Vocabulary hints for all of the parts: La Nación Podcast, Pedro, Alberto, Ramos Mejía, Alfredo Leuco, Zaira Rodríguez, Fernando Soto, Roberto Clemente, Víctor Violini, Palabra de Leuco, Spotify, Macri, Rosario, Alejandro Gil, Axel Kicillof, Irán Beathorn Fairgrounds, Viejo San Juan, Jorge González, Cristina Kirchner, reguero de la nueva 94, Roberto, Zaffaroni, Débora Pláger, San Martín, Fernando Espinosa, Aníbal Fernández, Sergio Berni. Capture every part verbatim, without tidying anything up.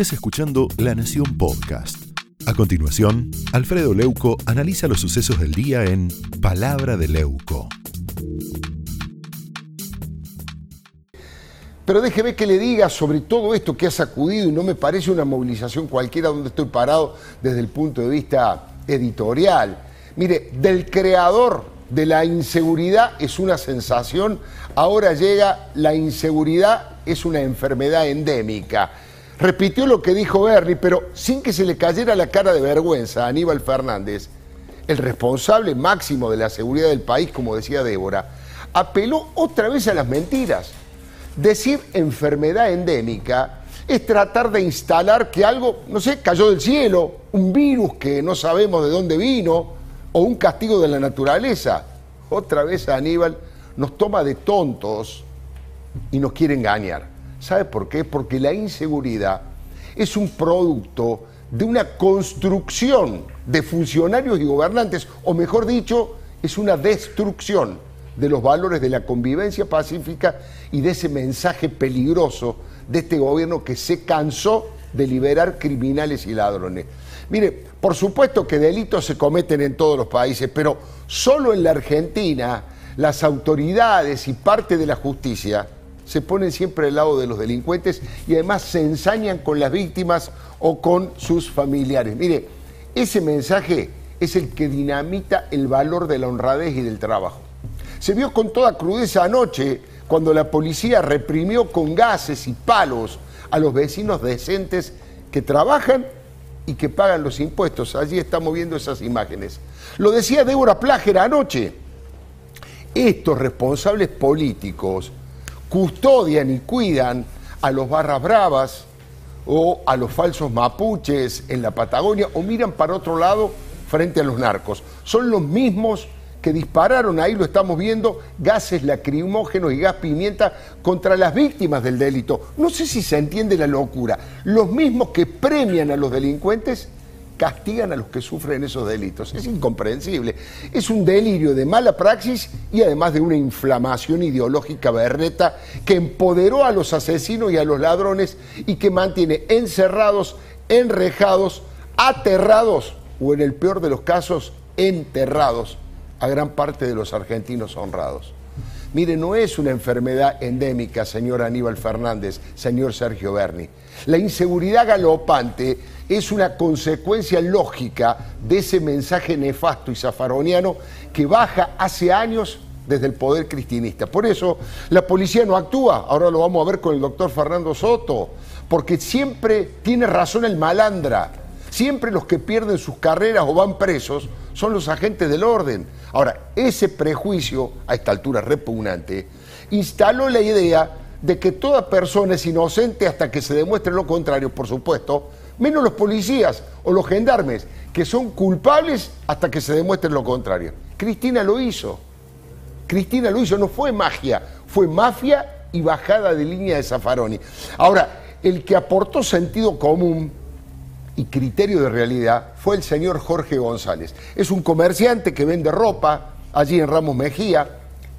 Estás escuchando La Nación Podcast. A continuación, Alfredo Leuco analiza los sucesos del día en Palabra de Leuco. Pero déjeme que le diga sobre todo esto que ha sacudido, y no me parece una movilización cualquiera donde estoy parado desde el punto de vista editorial. Mire, del creador de la inseguridad es una sensación, ahora llega la inseguridad es una enfermedad endémica. Repitió lo que dijo Berni, pero sin que se le cayera la cara de vergüenza a Aníbal Fernández, el responsable máximo de la seguridad del país, como decía Débora, apeló otra vez a las mentiras. Decir enfermedad endémica es tratar de instalar que algo, no sé, cayó del cielo, un virus que no sabemos de dónde vino, o un castigo de la naturaleza. Otra vez Aníbal nos toma de tontos y nos quiere engañar. ¿Sabe por qué? Porque la inseguridad es un producto de una construcción de funcionarios y gobernantes, o mejor dicho, es una destrucción de los valores de la convivencia pacífica y de ese mensaje peligroso de este gobierno que se cansó de liberar criminales y ladrones. Mire, por supuesto que delitos se cometen en todos los países, pero solo en la Argentina las autoridades y parte de la justicia se ponen siempre al lado de los delincuentes y además se ensañan con las víctimas o con sus familiares. Mire, ese mensaje es el que dinamita el valor de la honradez y del trabajo. Se vio con toda crudeza anoche cuando la policía reprimió con gases y palos a los vecinos decentes que trabajan y que pagan los impuestos. Allí estamos viendo esas imágenes. Lo decía Débora Pláger anoche. Estos responsables políticos custodian y cuidan a los barras bravas o a los falsos mapuches en la Patagonia o miran para otro lado frente a los narcos. Son los mismos que dispararon, ahí lo estamos viendo, gases lacrimógenos y gas pimienta contra las víctimas del delito. No sé si se entiende la locura. Los mismos que premian a los delincuentes castigan a los que sufren esos delitos. Es incomprensible. Es un delirio de mala praxis y además de una inflamación ideológica berreta que empoderó a los asesinos y a los ladrones y que mantiene encerrados, enrejados, aterrados o en el peor de los casos, enterrados a gran parte de los argentinos honrados. Mire, no es una enfermedad endémica, señor Aníbal Fernández, señor Sergio Berni. La inseguridad galopante es una consecuencia lógica de ese mensaje nefasto y zaffaroniano que baja hace años desde el poder cristinista. Por eso la policía no actúa, ahora lo vamos a ver con el doctor Fernando Soto, porque siempre tiene razón el malandra. Siempre los que pierden sus carreras o van presos son los agentes del orden. Ahora, ese prejuicio, a esta altura repugnante, instaló la idea de que toda persona es inocente hasta que se demuestre lo contrario, por supuesto, menos los policías o los gendarmes, que son culpables hasta que se demuestre lo contrario. Cristina lo hizo. Cristina lo hizo, no fue magia, fue mafia y bajada de línea de Zaffaroni. Ahora, el que aportó sentido común y criterio de realidad fue el señor Jorge González. Es un comerciante que vende ropa allí en Ramos Mejía,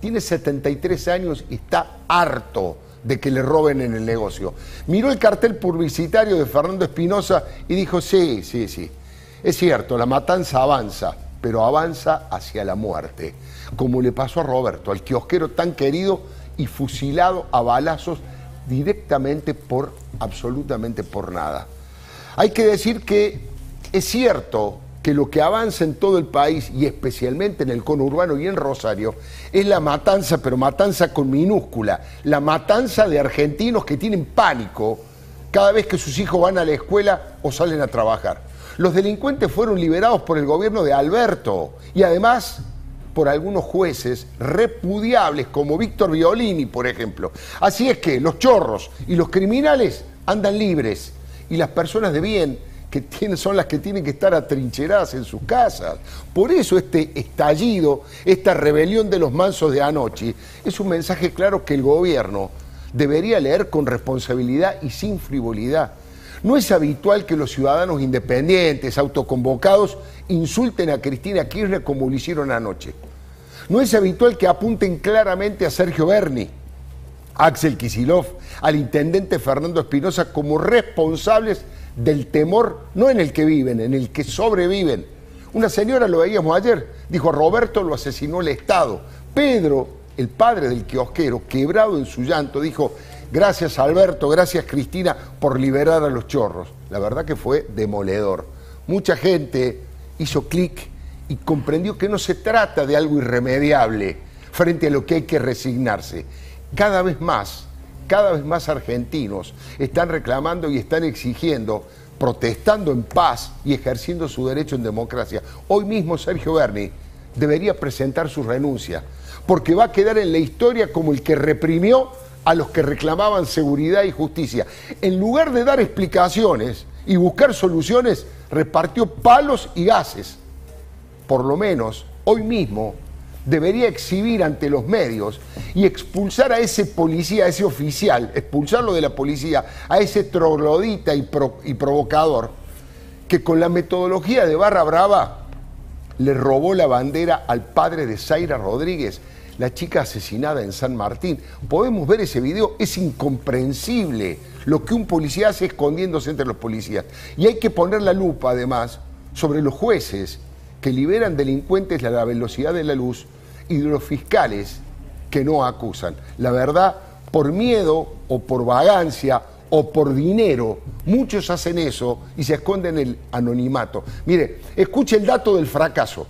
tiene setenta y tres años y está harto de que le roben en el negocio. Miró el cartel publicitario de Fernando Espinosa y dijo, sí, sí, sí, es cierto, la matanza avanza, pero avanza hacia la muerte, como le pasó a Roberto, al kiosquero tan querido y fusilado a balazos directamente por absolutamente por nada. Hay que decir que es cierto que lo que avanza en todo el país y especialmente en el conurbano y en Rosario es la matanza, pero matanza con minúscula, la matanza de argentinos que tienen pánico cada vez que sus hijos van a la escuela o salen a trabajar. Los delincuentes fueron liberados por el gobierno de Alberto y además por algunos jueces repudiables como Víctor Violini, por ejemplo. Así es que los chorros y los criminales andan libres. Y las personas de bien que tienen, son las que tienen que estar atrincheradas en sus casas. Por eso este estallido, esta rebelión de los mansos de anoche, es un mensaje claro que el gobierno debería leer con responsabilidad y sin frivolidad. No es habitual que los ciudadanos independientes, autoconvocados, insulten a Cristina Kirchner como lo hicieron anoche. No es habitual que apunten claramente a Sergio Berni, Axel Kicillof, al intendente Fernando Espinosa como responsables del temor, no en el que viven, en el que sobreviven. Una señora, lo veíamos ayer, dijo: Roberto lo asesinó el Estado. Pedro, el padre del kiosquero, quebrado en su llanto, dijo: gracias Alberto, gracias Cristina por liberar a los chorros. La verdad que fue demoledor. Mucha gente hizo clic y comprendió que no se trata de algo irremediable, frente a lo que hay que resignarse. Cada vez más, cada vez más argentinos están reclamando y están exigiendo, protestando en paz y ejerciendo su derecho en democracia. Hoy mismo Sergio Berni debería presentar su renuncia, porque va a quedar en la historia como el que reprimió a los que reclamaban seguridad y justicia. En lugar de dar explicaciones y buscar soluciones, repartió palos y gases. Por lo menos, hoy mismo debería exhibir ante los medios y expulsar a ese policía, a ese oficial, expulsarlo de la policía, a ese troglodita y, pro, y provocador que con la metodología de Barra Brava le robó la bandera al padre de Zaira Rodríguez, la chica asesinada en San Martín. Podemos ver ese video, es incomprensible lo que un policía hace escondiéndose entre los policías. Y hay que poner la lupa, además, sobre los jueces que liberan delincuentes a la velocidad de la luz y de los fiscales que no acusan. La verdad, por miedo o por vagancia o por dinero, muchos hacen eso y se esconden en el anonimato. Mire, escuche el dato del fracaso.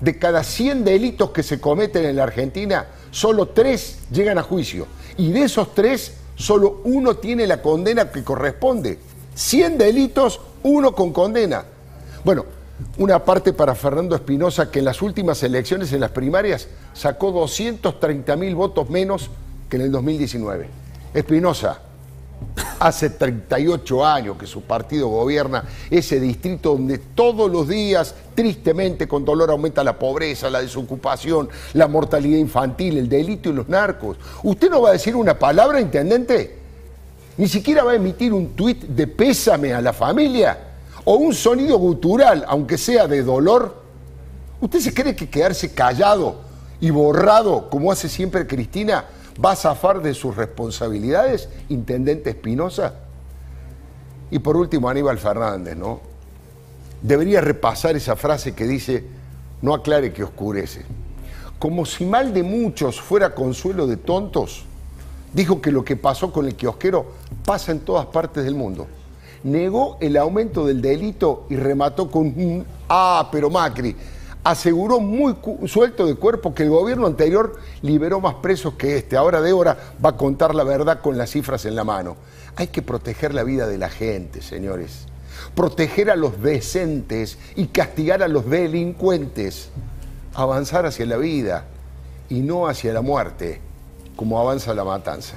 De cada cien delitos que se cometen en la Argentina, solo tres llegan a juicio. Y de esos tres, solo uno tiene la condena que corresponde. cien delitos, uno con condena. Bueno, una parte para Fernando Espinosa, que en las últimas elecciones, en las primarias, sacó doscientos treinta mil votos menos que en el dos mil diecinueve. Espinosa, hace treinta y ocho años que su partido gobierna ese distrito donde todos los días, tristemente, con dolor, aumenta la pobreza, la desocupación, la mortalidad infantil, el delito y los narcos. ¿Usted no va a decir una palabra, intendente? ¿Ni siquiera va a emitir un tuit de pésame a la familia? ¿O un sonido gutural, aunque sea de dolor? ¿Usted se cree que quedarse callado y borrado, como hace siempre Cristina, va a zafar de sus responsabilidades, intendente Espinosa? Y por último, Aníbal Fernández, ¿no? Debería repasar esa frase que dice: no aclare que oscurece. Como si mal de muchos fuera consuelo de tontos, dijo que lo que pasó con el kiosquero pasa en todas partes del mundo. Negó el aumento del delito y remató con un ah, pero Macri. Aseguró muy suelto de cuerpo que el gobierno anterior liberó más presos que este. Ahora Débora va a contar la verdad con las cifras en la mano. Hay que proteger la vida de la gente, señores. Proteger a los decentes y castigar a los delincuentes. Avanzar hacia la vida y no hacia la muerte, como avanza la matanza.